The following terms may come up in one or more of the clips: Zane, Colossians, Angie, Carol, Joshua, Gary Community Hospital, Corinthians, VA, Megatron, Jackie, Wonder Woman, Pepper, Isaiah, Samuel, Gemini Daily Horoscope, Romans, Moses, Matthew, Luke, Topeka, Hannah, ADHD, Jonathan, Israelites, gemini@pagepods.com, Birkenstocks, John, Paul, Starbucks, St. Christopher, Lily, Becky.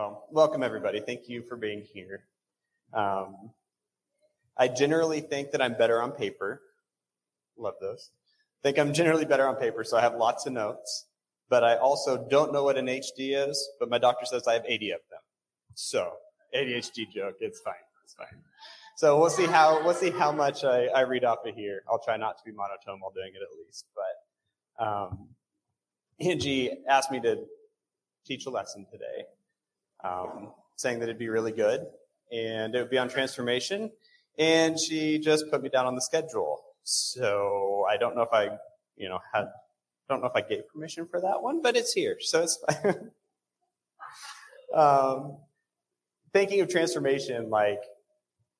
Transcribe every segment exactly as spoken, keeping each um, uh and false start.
Well, welcome everybody. Thank you for being here. Um, I generally think that I'm better on paper. Love those. I think I'm generally better on paper, so I have lots of notes. But I also don't know what an H D is, but my doctor says I have eighty of them. So, A D H D joke, it's fine, it's fine. So we'll see how we'll see how much I, I read off of here. I'll try not to be monotone while doing it at least. But um, Angie asked me to teach a lesson today, um, saying that it'd be really good, and it would be on transformation. And she just put me down on the schedule. So I don't know if I, you know, had... don't know if I gave permission for that one, but it's here, so it's fine. um, thinking of transformation, like,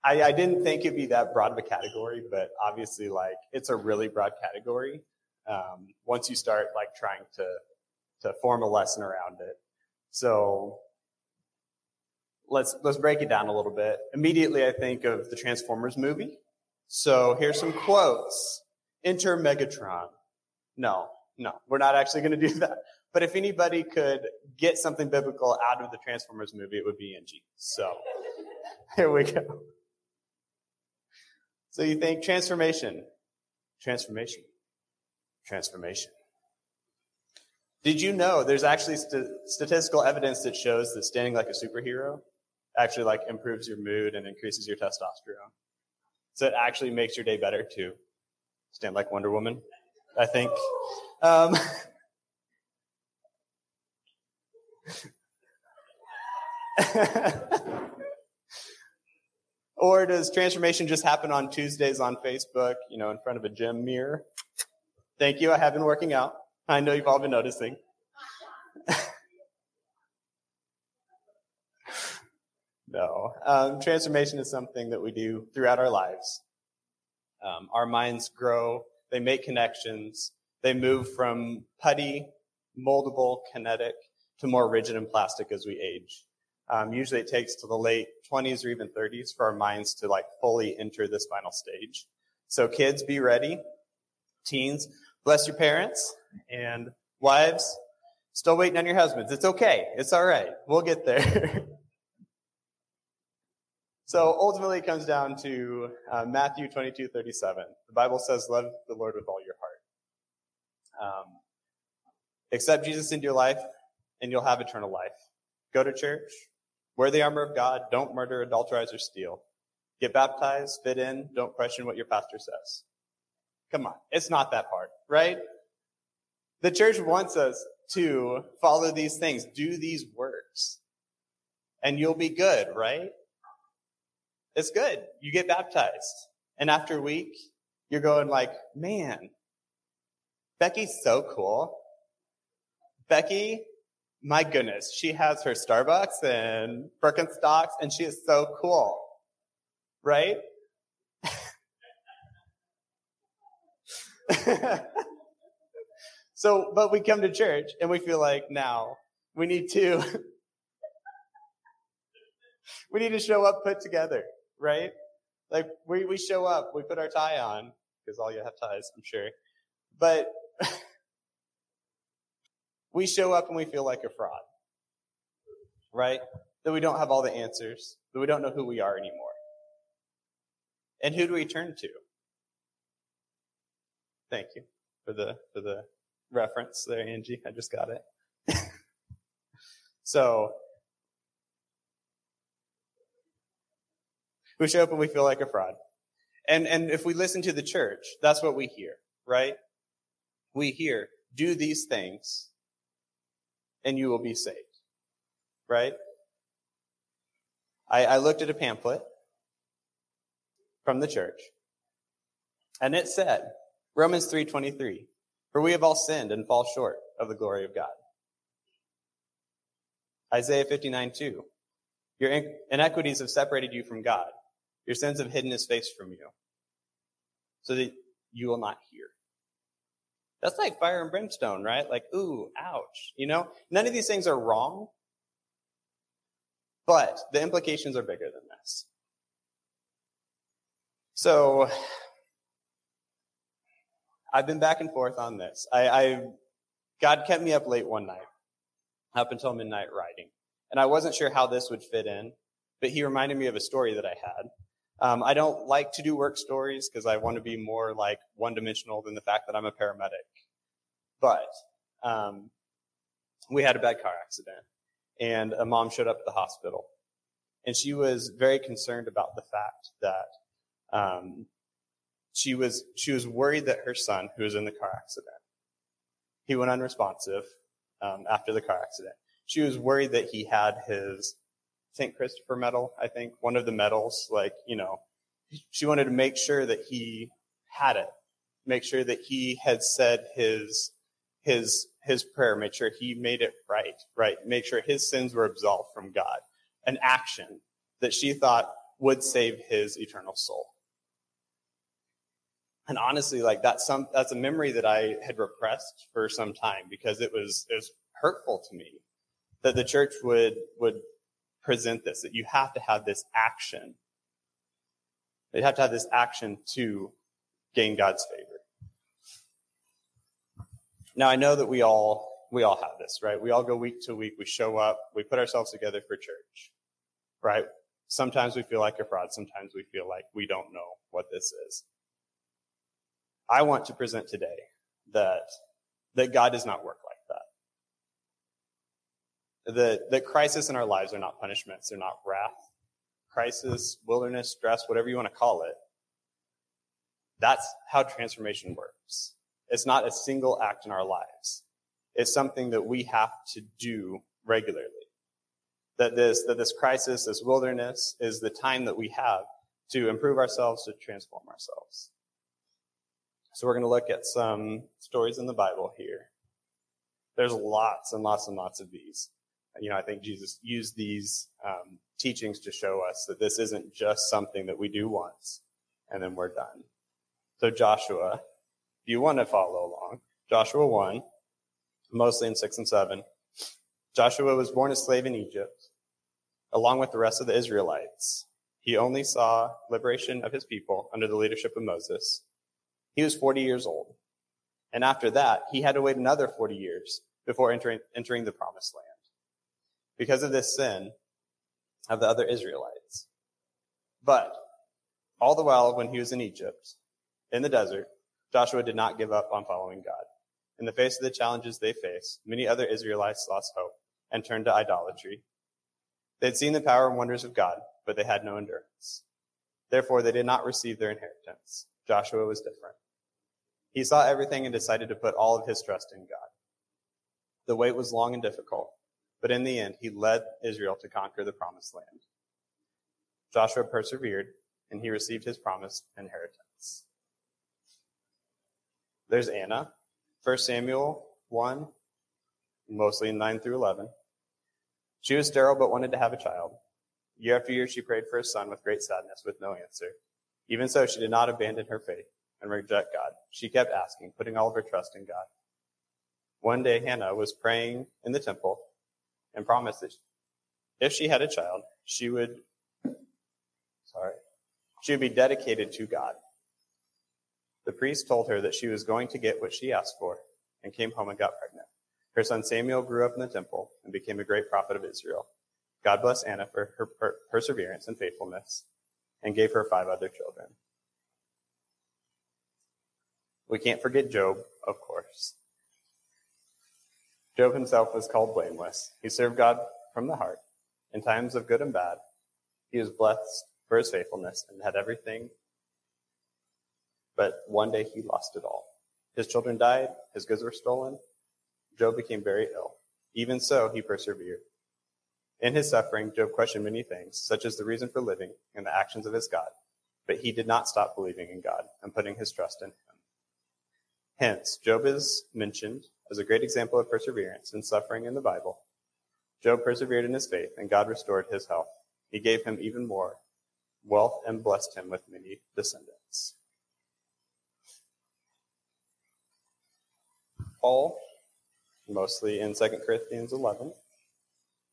I, I didn't think it'd be that broad of a category, but obviously, like, it's a really broad category. Um, once you start, like, trying to, to form a lesson around it. So let's, let's break it down a little bit. Immediately, I think of the Transformers movie. So here's some quotes. Enter Megatron. No. No, we're not actually going to do that. But if anybody could get something biblical out of the Transformers movie, it would be Angie. So here we go. So you think transformation, transformation, transformation. Did you know there's actually st- statistical evidence that shows that standing like a superhero actually like improves your mood and increases your testosterone? So it actually makes your day better to stand like Wonder Woman, I think. Um, or does transformation just happen on Tuesdays on Facebook, you know, in front of a gym mirror? Thank you, I have been working out. I know you've all been noticing. No, um, transformation is something that we do throughout our lives. Um, our minds grow, they make connections. They move from putty, moldable, kinetic, to more rigid and plastic as we age. Um, usually it takes to the late twenties or even thirties for our minds to like fully enter this final stage. So kids, be ready. Teens, bless your parents. And wives, still waiting on your husbands. It's okay. It's all right. We'll get there. So ultimately it comes down to uh, Matthew twenty-two thirty-seven. The Bible says, love the Lord with all your heart. Um, accept Jesus into your life, and you'll have eternal life. Go to church, wear the armor of God, don't murder, adulterize, or steal. Get baptized, fit in, don't question what your pastor says. Come on, it's not that hard, right? The church wants us to follow these things, do these works, and you'll be good, right? It's good. You get baptized, and after a week, you're going like, man, Becky's so cool. Becky, my goodness, she has her Starbucks and Birkenstocks, and she is so cool, right? So, but we come to church, and we feel like now we need to, we need to show up put together, right? Like, we, we show up, we put our tie on, because all you have ties, I'm sure. But we show up and we feel like a fraud, right? That we don't have all the answers, that we don't know who we are anymore. And who do we turn to? Thank you for the for the reference there, Angie. I just got it. So we show up and we feel like a fraud. And and if we listen to the church, that's what we hear, right? We hear, do these things, and you will be saved, right? I, I looked at a pamphlet from the church, and it said, Romans three twenty-three, for we have all sinned and fall short of the glory of God. Isaiah fifty-nine two, your in- inequities have separated you from God. Your sins have hidden his face from you, so that you will not hear. That's like fire and brimstone, right? Like, ooh, ouch, you know? None of these things are wrong, but the implications are bigger than this. So, I've been back and forth on this. I, I God kept me up late one night, up until midnight writing, and I wasn't sure how this would fit in, but he reminded me of a story that I had. Um, I don't like to do work stories because I want to be more like one-dimensional than the fact that I'm a paramedic. But um, we had a bad car accident, and a mom showed up at the hospital. And she was very concerned about the fact that um, she was she was worried that her son, who was in the car accident, he went unresponsive um, after the car accident. She was worried that he had his Saint Christopher medal, I think, one of the medals. Like, you know, she wanted to make sure that he had it, make sure that he had said his his his prayer, make sure he made it right, right, make sure his sins were absolved from God. An action that she thought would save his eternal soul. And honestly, like that's some that's a memory that I had repressed for some time because it was it was hurtful to me that the church would would present this, that you have to have this action. You have to have this action to gain God's favor. Now I know that we all We all have this, right? We all go week to week. We show up. We put ourselves together for church, right? Sometimes we feel like a fraud. Sometimes we feel like we don't know what this is. I want to present today that that God does not work like that. That, that crisis in our lives are not punishments. They're not wrath. Crisis, wilderness, stress, whatever you want to call it. That's how transformation works. It's not a single act in our lives. It's something that we have to do regularly. That this, that this crisis, this wilderness, is the time that we have to improve ourselves, to transform ourselves. So we're going to look at some stories in the Bible here. There's lots and lots and lots of these. You know, I think Jesus used these um, teachings to show us that this isn't just something that we do once and then we're done. So Joshua, if you want to follow along, Joshua one. Mostly in six and seven. Joshua was born a slave in Egypt, along with the rest of the Israelites. He only saw liberation of his people under the leadership of Moses. He was forty years old. And after that, he had to wait another forty years before entering, entering the promised land because of this sin of the other Israelites. But all the while when he was in Egypt, in the desert, Joshua did not give up on following God. In the face of the challenges they faced, many other Israelites lost hope and turned to idolatry. They had seen the power and wonders of God, but they had no endurance. Therefore, they did not receive their inheritance. Joshua was different. He saw everything and decided to put all of his trust in God. The wait was long and difficult, but in the end, he led Israel to conquer the promised land. Joshua persevered, and he received his promised inheritance. There's Anna. First Samuel one, mostly nine through eleven. She was sterile but wanted to have a child. Year after year, she prayed for a son with great sadness, with no answer. Even so, she did not abandon her faith and reject God. She kept asking, putting all of her trust in God. One day, Hannah was praying in the temple and promised that if she had a child, she would, sorry, she would be dedicated to God. The priest told her that she was going to get what she asked for and came home and got pregnant. Her son Samuel grew up in the temple and became a great prophet of Israel. God blessed Anna for her per- perseverance and faithfulness and gave her five other children. We can't forget Job, of course. Job himself was called blameless. He served God from the heart in times of good and bad. He was blessed for his faithfulness and had everything. But one day he lost it all. His children died. His goods were stolen. Job became very ill. Even so, he persevered. In his suffering, Job questioned many things, such as the reason for living and the actions of his God. But he did not stop believing in God and putting his trust in him. Hence, Job is mentioned as a great example of perseverance and suffering in the Bible. Job persevered in his faith, and God restored his health. He gave him even more wealth and blessed him with many descendants. Paul, mostly in Second Corinthians eleven.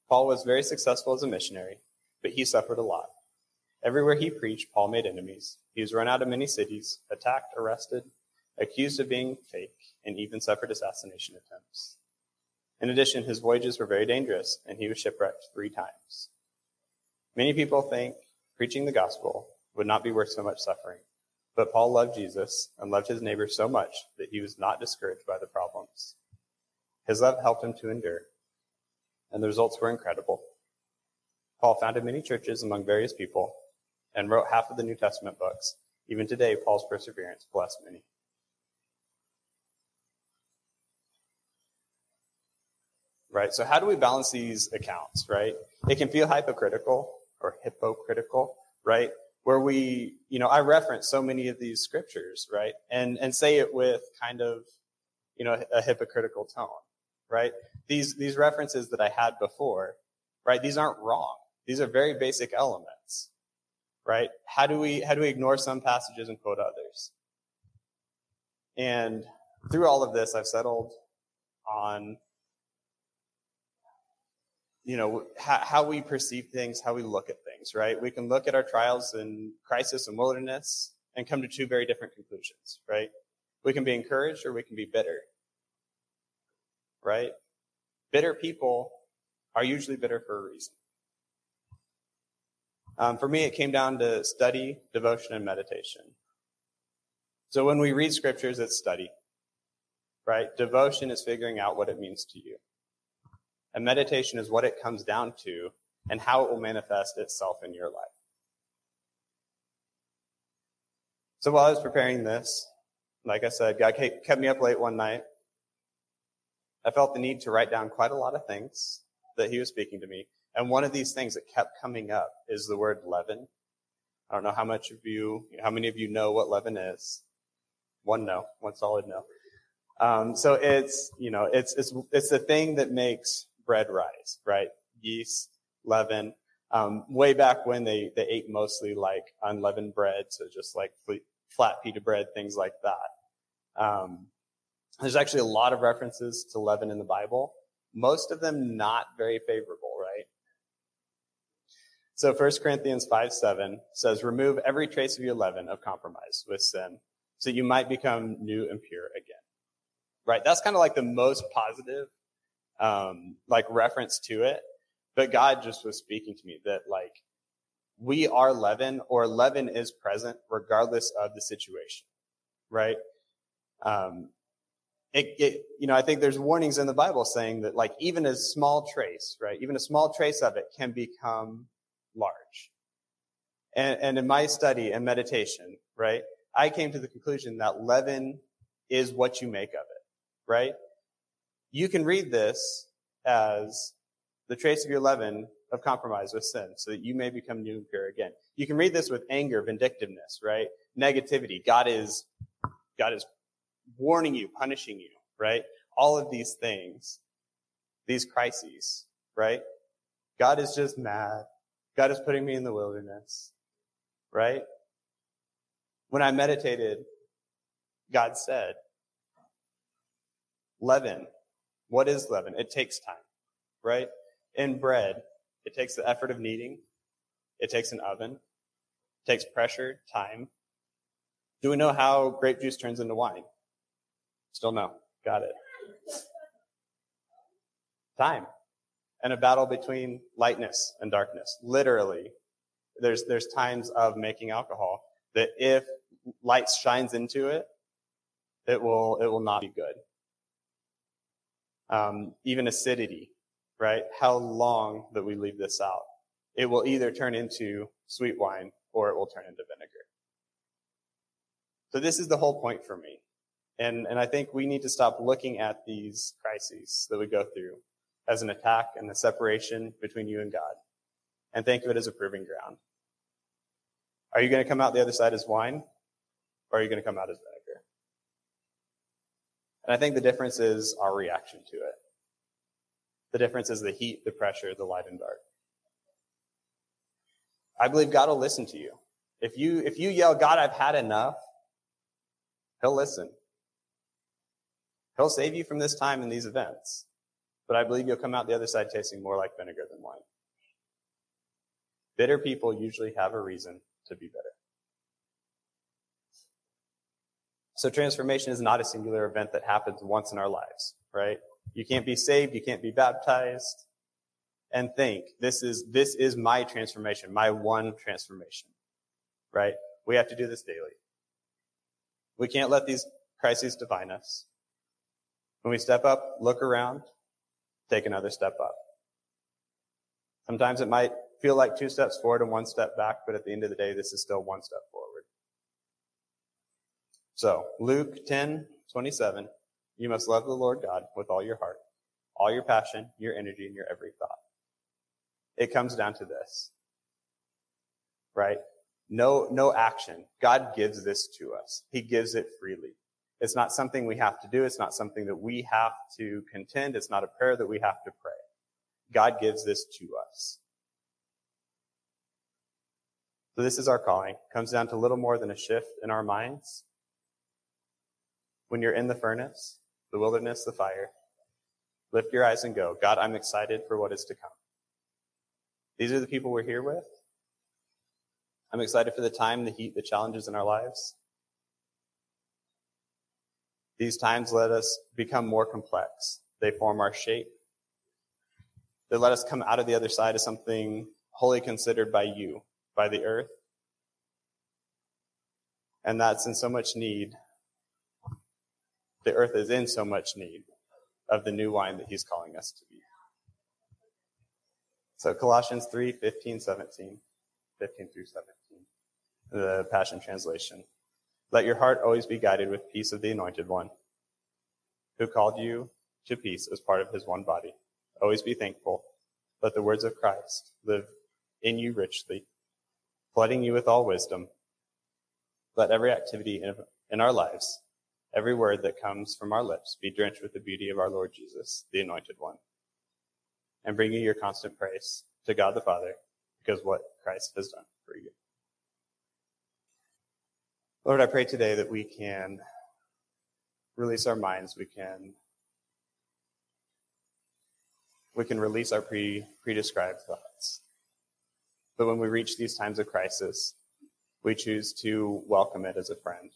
Paul was very successful as a missionary, but he suffered a lot. Everywhere he preached, Paul made enemies. He was run out of many cities, attacked, arrested, accused of being fake, and even suffered assassination attempts. In addition, his voyages were very dangerous, and he was shipwrecked three times. Many people think preaching the gospel would not be worth so much suffering, but Paul loved Jesus and loved his neighbor so much that he was not discouraged by the problems. His love helped him to endure, and the results were incredible. Paul founded many churches among various people and wrote half of the New Testament books. Even today, Paul's perseverance blessed many. Right, so how do we balance these accounts, right? It can feel hypocritical or hypocritical, right? Where we, you know, I reference so many of these scriptures, right? And and say it with kind of, you know, a hypocritical tone, right? These these references that I had before, right? These aren't wrong. These are very basic elements, right? How do we how do we ignore some passages and quote others? And through all of this, I've settled on, you know, how, how we perceive things, how we look at things, right? We can look at our trials and crisis and wilderness and come to two very different conclusions, right? We can be encouraged or we can be bitter, right? Bitter people are usually bitter for a reason. Um, for me, it came down to study, devotion, and meditation. So when we read scriptures, it's study, right? Devotion is figuring out what it means to you. And meditation is what it comes down to and how it will manifest itself in your life. So while I was preparing this, like I said, God kept me up late one night. I felt the need to write down quite a lot of things that he was speaking to me. And one of these things that kept coming up is the word leaven. I don't know how much of you, how many of you know what leaven is. One no, one solid no. Um, so it's, you know, it's, it's, it's the thing that makes bread rise, right? Yeast, leaven. Um, way back when they, they ate mostly like unleavened bread. So just like flat pita bread, things like that. Um, there's actually a lot of references to leaven in the Bible. Most of them not very favorable, right? So First Corinthians five seven says, remove every trace of your leaven of compromise with sin so you might become new and pure again. Right, that's kind of like the most positive, um, like reference to it. But God just was speaking to me that like we are leaven, or leaven is present regardless of the situation, right? Um, it, it, you know, I think there's warnings in the Bible saying that like even a small trace, right, even a small trace of it can become large. And, and in my study and meditation, right, I came to the conclusion that leaven is what you make of it. Right? You can read this as the trace of your leaven of compromise with sin so that you may become new and pure again. You can read this with anger, vindictiveness, right? Negativity. God is, God is warning you, punishing you, right? All of these things, these crises, right? God is just mad. God is putting me in the wilderness, right? When I meditated, God said, leaven. What is leaven? It takes time, right? In bread, it takes the effort of kneading. It takes an oven. It takes pressure, time. Do we know how grape juice turns into wine? Still no. Got it. Time. And a battle between lightness and darkness. Literally, there's, there's times of making alcohol that if light shines into it, it will, it will not be good. Um, even acidity, right? How long that we leave this out. It will either turn into sweet wine or it will turn into vinegar. So this is the whole point for me. And, and I think we need to stop looking at these crises that we go through as an attack and the separation between you and God and think of it as a proving ground. Are you going to come out the other side as wine or are you going to come out as vinegar? And I think the difference is our reaction to it. The difference is the heat, the pressure, the light and dark. I believe God will listen to you. If you if you yell, God, I've had enough, he'll listen. He'll save you from this time and these events. But I believe you'll come out the other side tasting more like vinegar than wine. Bitter people usually have a reason to be bitter. So transformation is not a singular event that happens once in our lives, right? You can't be saved. You can't be baptized. And think, this is this is my transformation, my one transformation, right? We have to do this daily. We can't let these crises define us. When we step up, look around, take another step up. Sometimes it might feel like two steps forward and one step back, but at the end of the day, this is still one step forward. So, Luke ten twenty-seven, you must love the Lord God with all your heart, all your passion, your energy, and your every thought. It comes down to this, right? No, no action. God gives this to us. He gives it freely. It's not something we have to do. It's not something that we have to contend. It's not a prayer that we have to pray. God gives this to us. So this is our calling. It comes down to little more than a shift in our minds. When you're in the furnace, the wilderness, the fire, lift your eyes and go. God, I'm excited for what is to come. These are the people we're here with. I'm excited for the time, the heat, the challenges in our lives. These times let us become more complex. They form our shape. They let us come out of the other side as something wholly considered by you, by the earth. And that's in so much need. The earth is in so much need of the new wine that he's calling us to be. So Colossians three fifteen, seventeen. fifteen through seventeen, the Passion Translation. Let your heart always be guided with peace of the Anointed One, who called you to peace as part of his one body. Always be thankful. Let the words of Christ live in you richly, flooding you with all wisdom. Let every activity in our lives, every word that comes from our lips, be drenched with the beauty of our Lord Jesus, the Anointed One, and bring you your constant praise to God the Father, because what Christ has done for you. Lord, I pray today that we can release our minds, we can we can release our pre, pre-described thoughts. But when we reach these times of crisis, we choose to welcome it as a friend.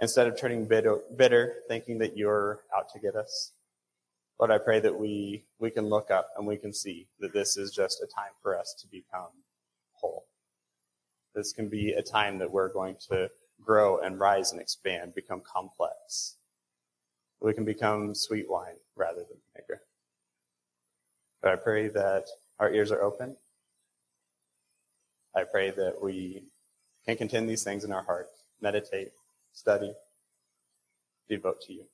Instead of turning bitter, bitter thinking that you're out to get us, Lord, I pray that we, we can look up and we can see that this is just a time for us to become whole. This can be a time that we're going to grow and rise and expand, become complex. We can become sweet wine rather than vinegar. But I pray that our ears are open. I pray that we can contend these things in our heart, meditate, study, devote to you.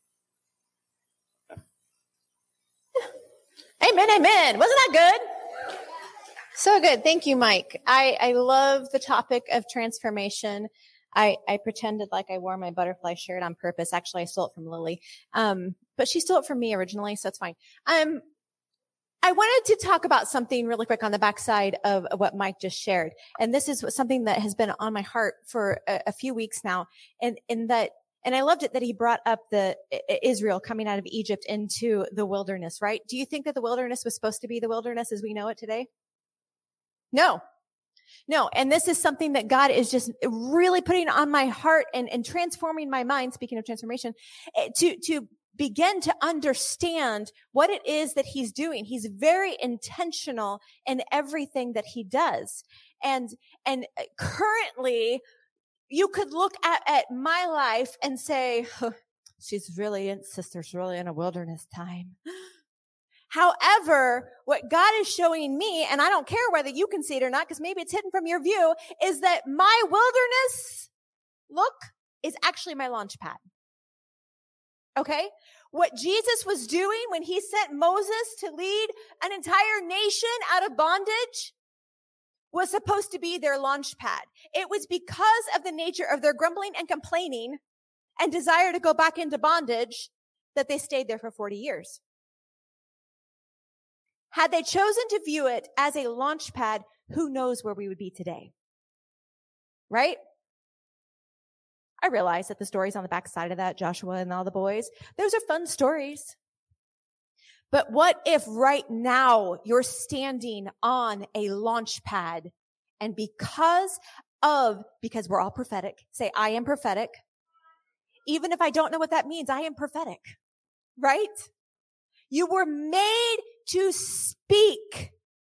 Amen, amen. Wasn't that good? So good. Thank you, Mike. I, I love the topic of transformation. I, I pretended like I wore my butterfly shirt on purpose. Actually, I stole it from Lily. Um, but she stole it from me originally, so it's fine. Um, I wanted to talk about something really quick on the backside of what Mike just shared. And this is something that has been on my heart for a, a few weeks now. And, and that, And I loved it that he brought up the Israel coming out of Egypt into the wilderness, right? Do you think that the wilderness was supposed to be the wilderness as we know it today? No, no. And this is something that God is just really putting on my heart and, and transforming my mind, speaking of transformation, to, to begin to understand what it is that he's doing. He's very intentional in everything that he does. And, and currently, you could look at, at my life and say, oh, she's really in, sister's really in a wilderness time. However, what God is showing me, and I don't care whether you can see it or not, because maybe it's hidden from your view, is that my wilderness look is actually my launch pad. Okay? What Jesus was doing when he sent Moses to lead an entire nation out of bondage was supposed to be their launch pad. It was because of the nature of their grumbling and complaining and desire to go back into bondage that they stayed there for forty years. Had they chosen to view it as a launch pad, who knows where we would be today? Right? I realize that the stories on the backside of that, Joshua and all the boys, those are fun stories. But what if right now you're standing on a launch pad and because of, because we're all prophetic, say, I am prophetic. Even if I don't know what that means, I am prophetic. right? You were made to speak,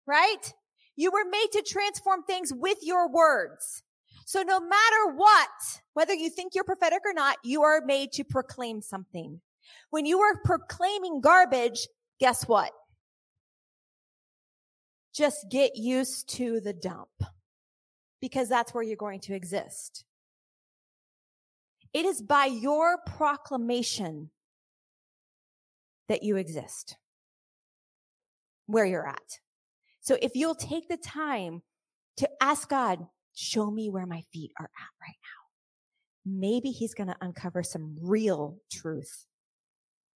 right? You were made to transform things with your words. So no matter what, whether you think you're prophetic or not, you are made to proclaim something. When you are proclaiming garbage, guess what? Just get used to the dump, because that's where you're going to exist. It is by your proclamation that you exist where you're at. So if you'll take the time to ask God, show me where my feet are at right now, maybe he's going to uncover some real truth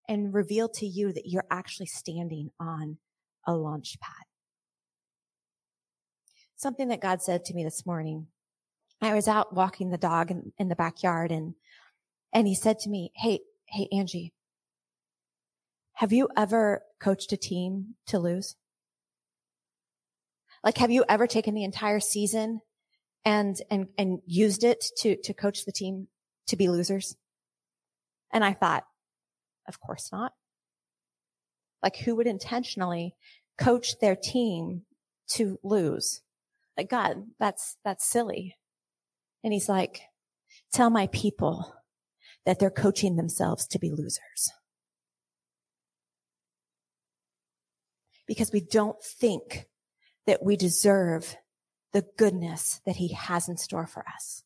and reveal to you that you're actually standing on a launch pad. Something that God said to me this morning. I was out walking the dog in, in the backyard, and and he said to me, hey, hey, Angie, have you ever coached a team to lose? Like, have you ever taken the entire season and and and used it to to coach the team to be losers? And I thought, of course not. Like, who would intentionally coach their team to lose? Like, God, that's that's silly. And he's like, tell my people that they're coaching themselves to be losers. Because we don't think that we deserve the goodness that he has in store for us.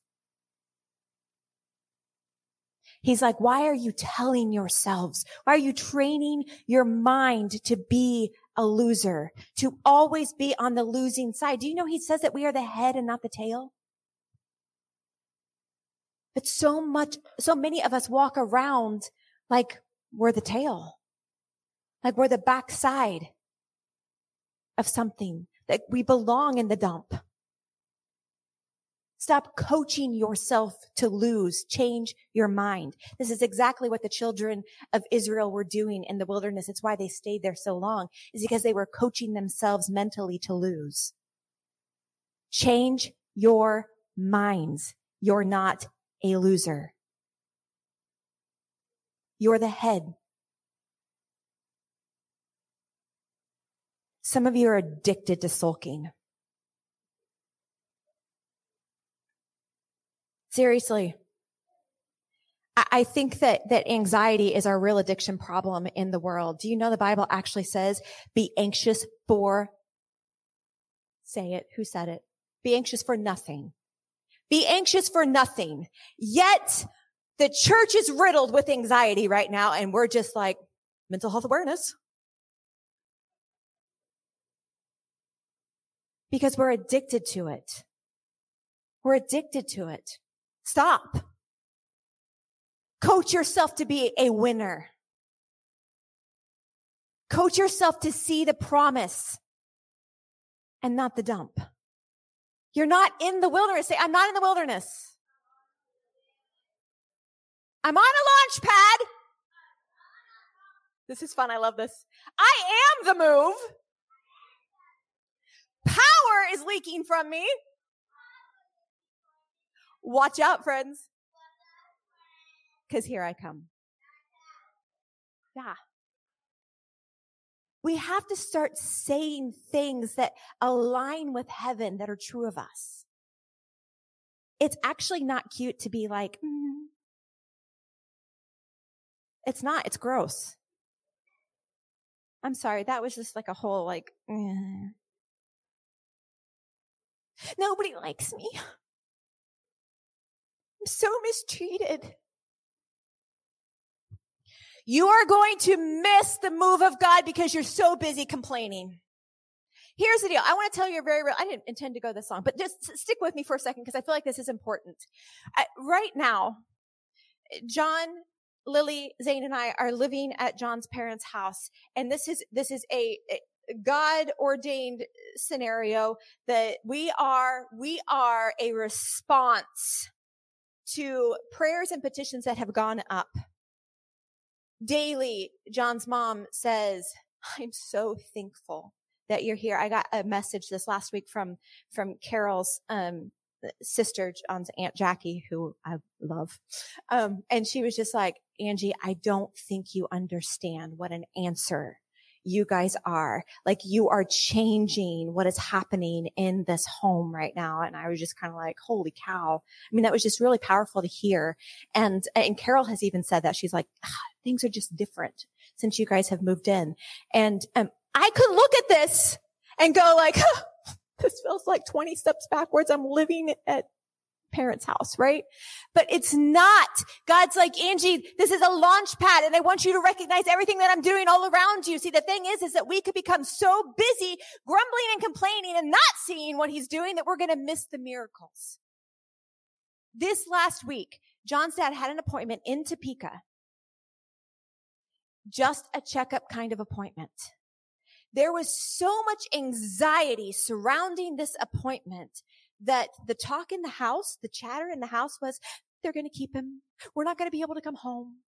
He's like, why are you telling yourselves? Why are you training your mind to be a loser, to always be on the losing side? Do you know he says that we are the head and not the tail? But so much, so many of us walk around like we're the tail, like we're the backside of something, that we belong in the dump. Stop coaching yourself to lose. Change your mind. This is exactly what the children of Israel were doing in the wilderness. It's why they stayed there so long, is because they were coaching themselves mentally to lose. Change your minds. You're not a loser. You're the head. Some of you are addicted to sulking. Seriously. I, I think that, that anxiety is our real addiction problem in the world. Do you know the Bible actually says, be anxious for, say it, who said it? Be anxious for nothing. Be anxious for nothing. Yet the church is riddled with anxiety right now, and we're just like, mental health awareness. Because we're addicted to it. We're addicted to it. Stop. Coach yourself to be a winner. Coach yourself to see the promise and not the dump. You're not in the wilderness. Say, I'm not in the wilderness. I'm on a launch pad. This is fun. I love this. I am the move. Power is leaking from me. Watch out, friends. Because here I come. Yeah. We have to start saying things that align with heaven, that are true of us. It's actually not cute to be like, mm. It's not. It's gross. I'm sorry. That was just like a whole like, mm. Nobody likes me. I'm so mistreated. You are going to miss the move of God because you're so busy complaining. Here's the deal. I want to tell you a very real, I didn't intend to go this long, but just stick with me for a second because I feel like this is important. I, right now, John, Lily, Zane, and I are living at John's parents' house. And this is, this is a, a God-ordained scenario that we are, we are a response to prayers and petitions that have gone up. Daily, John's mom says, I'm so thankful that you're here. I got a message this last week from, from Carol's, um, sister, John's Aunt Jackie, who I love. Um, and she was just like, Angie, I don't think you understand what an answer you guys are. Like, you are changing what is happening in this home right now. And I was just kind of like, holy cow. I mean, that was just really powerful to hear. And, and Carol has even said that she's like, ah, things are just different since you guys have moved in. And um, I could look at this and go like, huh, this feels like twenty steps backwards. I'm living at parents' house, right? But it's not. God's like, Angie, this is a launch pad, and I want you to recognize everything that I'm doing all around you. See, the thing is, is that we could become so busy grumbling and complaining and not seeing what he's doing that we're going to miss the miracles. This last week, John's dad had an appointment in Topeka. Just a checkup kind of appointment. There was so much anxiety surrounding this appointment that the talk in the house, the chatter in the house was, they're going to keep him. We're not going to be able to come home.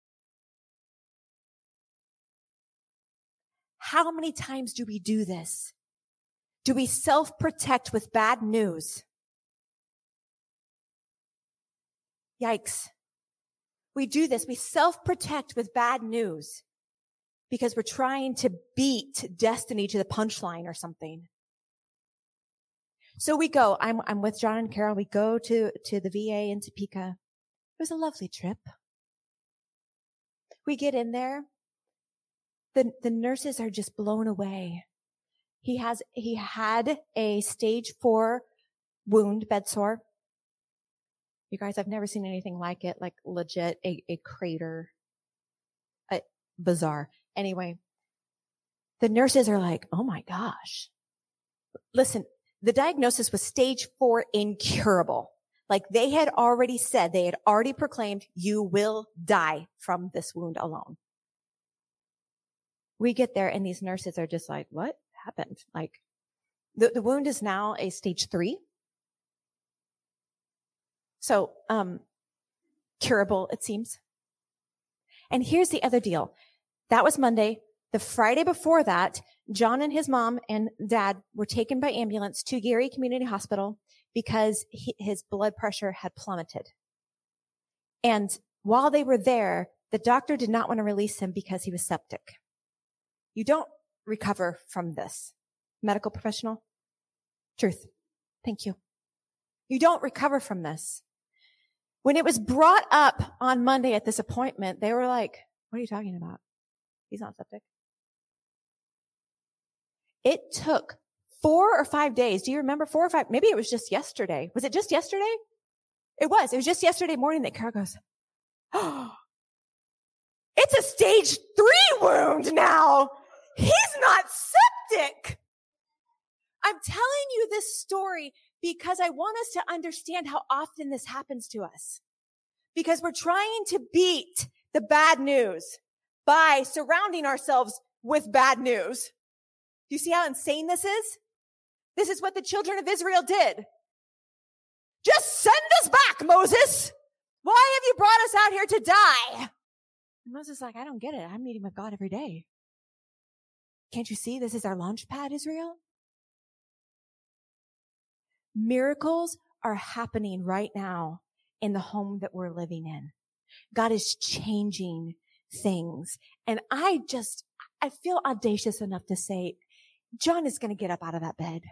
How many times do we do this? Do we self-protect with bad news? Yikes. We do this. We self-protect with bad news because we're trying to beat destiny to the punchline or something. So we go, I'm, I'm with John and Carol. We go to, to the V A in Topeka. It was a lovely trip. We get in there. The, the nurses are just blown away. He has, he had a stage four wound, bed sore. You guys, I've never seen anything like it, like legit, a, a crater. A, bizarre. Anyway, the nurses are like, oh my gosh. Listen. The diagnosis was stage four incurable. Like, they had already said, they had already proclaimed, you will die from this wound alone. We get there and these nurses are just like, what happened? Like, the, the wound is now a stage three. So, um, curable, it seems. And here's the other deal. That was Monday. The Friday before that, John and his mom and dad were taken by ambulance to Gary Community Hospital because he, his blood pressure had plummeted. And while they were there, the doctor did not want to release him because he was septic. You don't recover from this. Medical professional? Truth. Thank you. You don't recover from this. When it was brought up on Monday at this appointment, they were like, what are you talking about? He's not septic. It took four or five days. Do you remember four or five? Maybe it was just yesterday. Was it just yesterday? It was. It was just yesterday morning that Carol goes, oh, it's a stage three wound now. He's not septic. I'm telling you this story because I want us to understand how often this happens to us. Because we're trying to beat the bad news by surrounding ourselves with bad news. Do you see how insane this is? This is what the children of Israel did. Just send us back, Moses. Why have you brought us out here to die? And Moses is like, I don't get it. I'm meeting with God every day. Can't you see this is our launch pad, Israel? Miracles are happening right now in the home that we're living in. God is changing things. And I just, I feel audacious enough to say, John is going to get up out of that bed.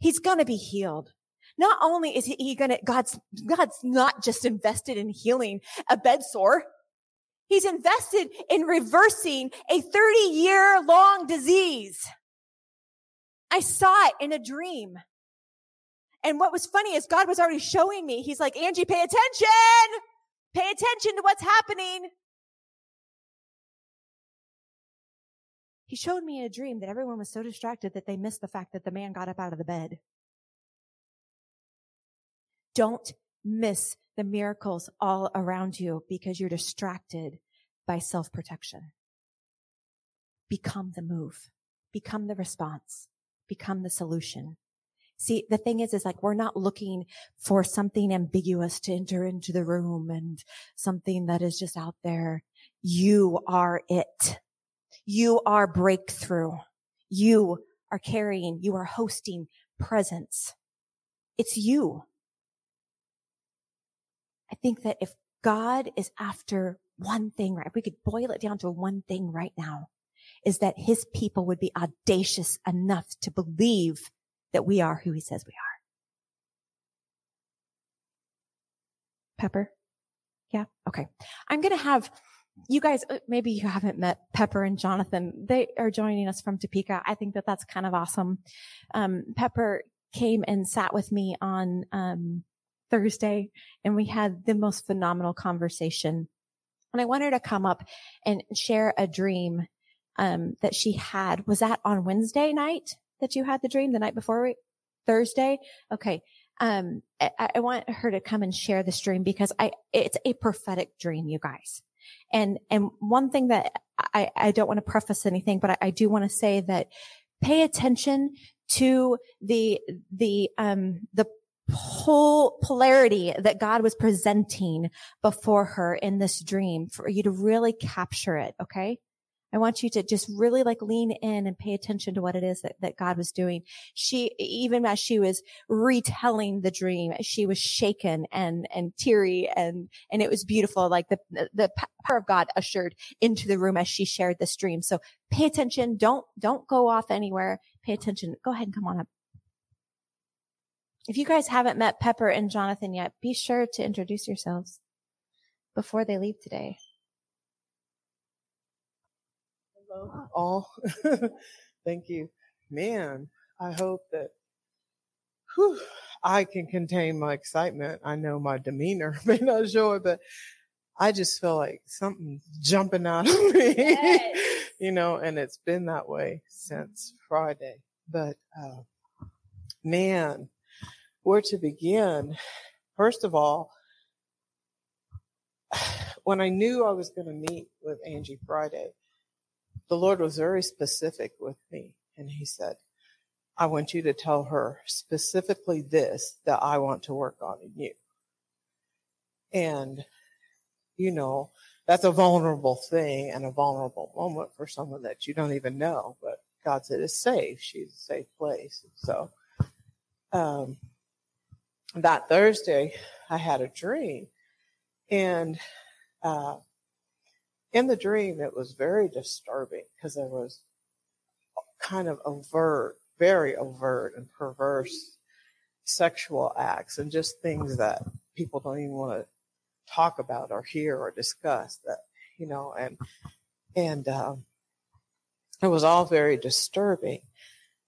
He's going to be healed. Not only is he, he going to, God's, God's not just invested in healing a bed sore. He's invested in reversing a thirty year long disease. I saw it in a dream. And what was funny is God was already showing me. He's like, Angie, pay attention. Pay attention to what's happening. He showed me in a dream that everyone was so distracted that they missed the fact that the man got up out of the bed. Don't miss the miracles all around you because you're distracted by self-protection. Become the move. Become the response. Become the solution. See, the thing is, is like, we're not looking for something ambiguous to enter into the room and something that is just out there. You are it. You are breakthrough. You are carrying, you are hosting presence. It's you. I think that if God is after one thing, right? If we could boil it down to one thing right now, is that his people would be audacious enough to believe that we are who he says we are. Pepper? Yeah? Okay. I'm going to have you guys, maybe you haven't met Pepper and Jonathan. They are joining us from Topeka. I think that that's kind of awesome. Um, Pepper came and sat with me on um, Thursday, and we had the most phenomenal conversation. And I want her to come up and share a dream um, that she had. Was that on Wednesday night that you had the dream, the night before we, Thursday? Okay. Um, I, I want her to come and share this dream because I, it's a prophetic dream, you guys. And, and one thing that I, I don't want to preface anything, but I, I do want to say that pay attention to the, the, um, the whole polarity that God was presenting before her in this dream for you to really capture it. Okay. I want you to just really like lean in and pay attention to what it is that, that God was doing. She, even as she was retelling the dream, she was shaken and, and teary and, and it was beautiful. Like the, the power of God ushered into the room as she shared this dream. So pay attention. Don't, don't go off anywhere. Pay attention. Go ahead and come on up. If you guys haven't met Pepper and Jonathan yet, be sure to introduce yourselves before they leave today. All. Thank you. Man, I hope that whew, I can contain my excitement. I know my demeanor may not show it, but I just feel like something's jumping out of me, yes. You know, and it's been that way since Friday. But uh, man, where to begin? First of all, when I knew I was going to meet with Angie Friday, the Lord was very specific with me, and he said, I want you to tell her specifically this that I want to work on in you. And, you know, that's a vulnerable thing and a vulnerable moment for someone that you don't even know, but God said it's safe. She's a safe place. So um, that Thursday, I had a dream, and uh in the dream, it was very disturbing because there was kind of overt, very overt and perverse sexual acts and just things that people don't even want to talk about or hear or discuss that, you know, and, and, um, it was all very disturbing.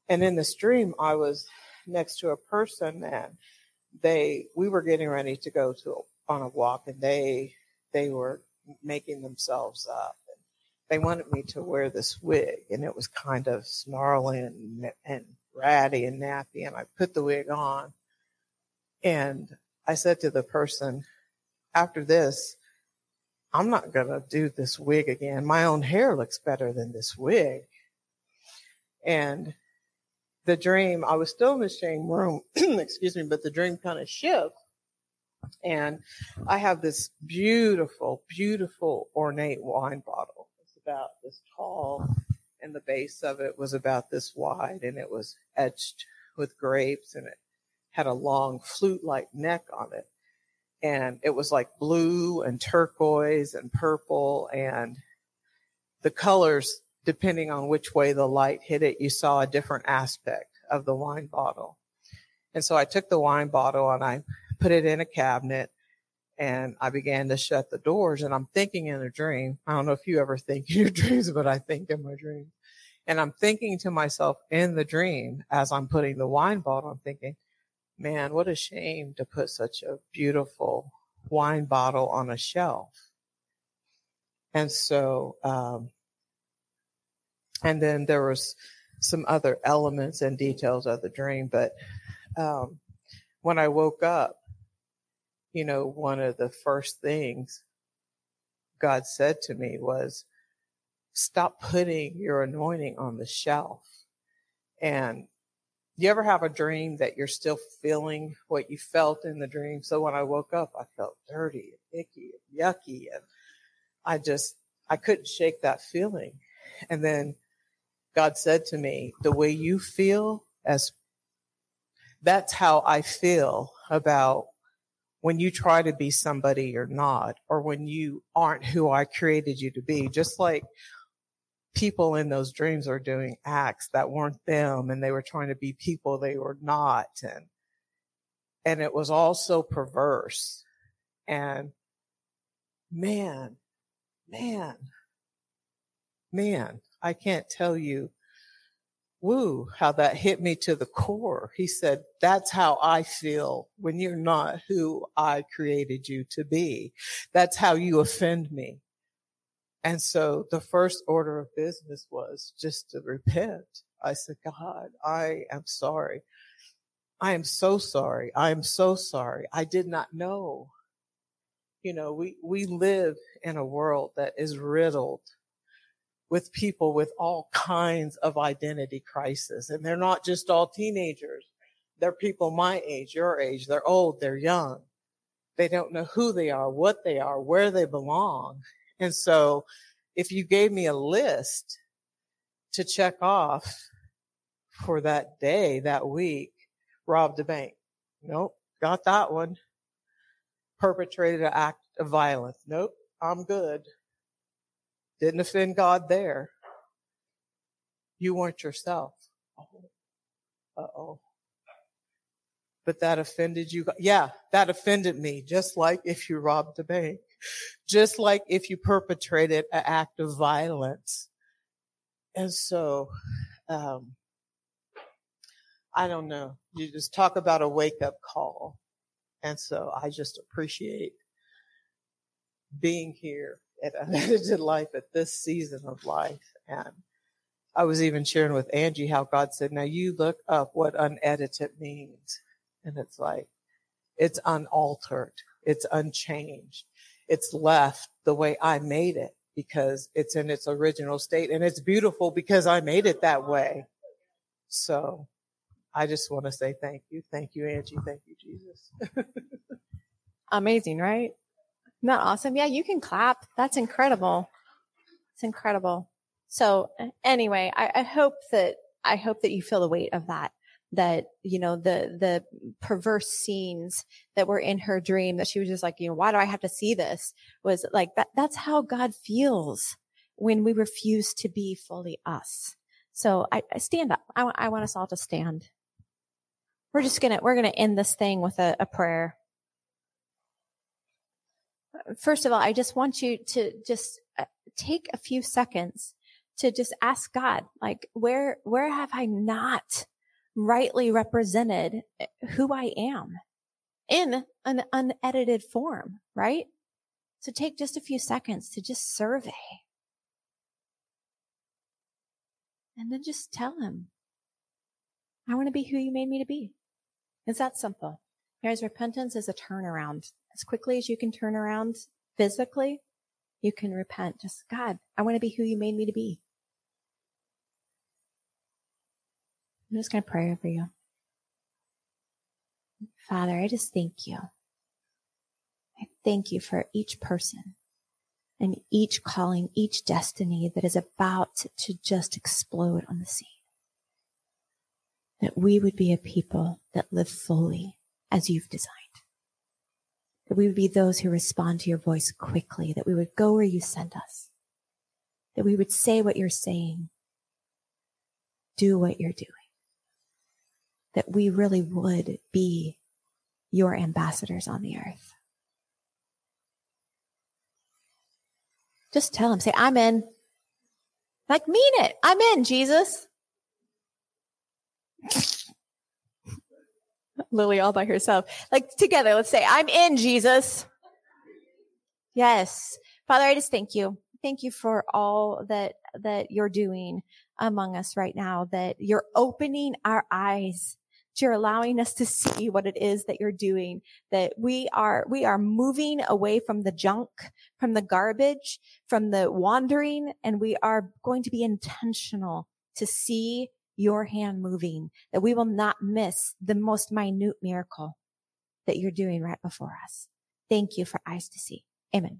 And in this dream, I was next to a person and they, we were getting ready to go to on a walk and they, they were making themselves up. And they wanted me to wear this wig, and it was kind of snarly and, and ratty and nappy, and I put the wig on, and I said to the person, after this, I'm not going to do this wig again. My own hair looks better than this wig. And the dream, I was still in the same room, excuse me, but the dream kind of shifted. And I have this beautiful, beautiful ornate wine bottle. It's about this tall, and the base of it was about this wide, and it was etched with grapes, and it had a long flute-like neck on it. And it was like blue and turquoise and purple, and the colors, depending on which way the light hit it, you saw a different aspect of the wine bottle. And so I took the wine bottle, and I put it in a cabinet, and I began to shut the doors, and I'm thinking in a dream. I don't know if you ever think in your dreams, but I think in my dreams. And I'm thinking to myself in the dream as I'm putting the wine bottle, I'm thinking, man, what a shame to put such a beautiful wine bottle on a shelf. And so, um, and then there was some other elements and details of the dream, but um, when I woke up, you know, one of the first things God said to me was, stop putting your anointing on the shelf. And you ever have a dream that you're still feeling what you felt in the dream? So when I woke up, I felt dirty and icky and yucky. And I just, I couldn't shake that feeling. And then God said to me, the way you feel as, that's how I feel about when you try to be somebody you're not, or when you aren't who I created you to be, just like people in those dreams are doing acts that weren't them, and they were trying to be people they were not. And, and it was all so perverse. And man, man, man, I can't tell you, woo, how that hit me to the core. He said, that's how I feel when you're not who I created you to be. That's how you offend me. And so the first order of business was just to repent. I said, God, I am sorry. I am so sorry. I am so sorry. I did not know. You know, we, we live in a world that is riddled with people with all kinds of identity crisis. And they're not just all teenagers. They're people my age, your age. They're old. They're young. They don't know who they are, what they are, where they belong. And so if you gave me a list to check off for that day, that week, robbed a bank. Nope. Got that one. Perpetrated an act of violence. Nope. I'm good. Didn't offend God there. You weren't yourself. Oh, uh-oh. But that offended you. Yeah, that offended me, just like if you robbed a bank, just like if you perpetrated an act of violence. And so, um, I don't know. You just talk about a wake-up call. And so I just appreciate being here at Unedited Life at this season of life. And I was even sharing with Angie how God said, now you look up what unedited means. And it's like, it's unaltered. It's unchanged. It's left the way I made it because it's in its original state. And it's beautiful because I made it that way. So I just want to say thank you. Thank you, Angie. Thank you, Jesus. Amazing, right? Isn't that awesome? Yeah, you can clap. That's incredible. It's incredible. So anyway, I, I hope that, I hope that you feel the weight of that, that, you know, the, the perverse scenes that were in her dream that she was just like, you know, why do I have to see this? Was like that, that's how God feels when we refuse to be fully us. So I, I stand up. I, I want us all to stand. We're just going to, we're going to end this thing with a, a prayer. First of all, I just want you to just take a few seconds to just ask God, like, where, where have I not rightly represented who I am in an unedited form, right? So take just a few seconds to just survey and then just tell him, I want to be who you made me to be. It's that simple. Guys, repentance is a turnaround. As quickly as you can turn around physically, you can repent. Just, God, I want to be who you made me to be. I'm just going to pray over you. Father, I just thank you. I thank you for each person and each calling, each destiny that is about to just explode on the scene. That we would be a people that live fully as you've designed. That we would be those who respond to your voice quickly, that we would go where you send us, that we would say what you're saying, do what you're doing, that we really would be your ambassadors on the earth. Just tell him, say, I'm in. Like, mean it. I'm in, Jesus. Lily all by herself. Like together, let's say, I'm in, Jesus. Yes. Father, I just thank you. Thank you for all that, that you're doing among us right now, that you're opening our eyes, that you're allowing us to see what it is that you're doing, that we are, we are moving away from the junk, from the garbage, from the wandering, and we are going to be intentional to see your hand moving, that we will not miss the most minute miracle that you're doing right before us. Thank you for eyes to see. Amen.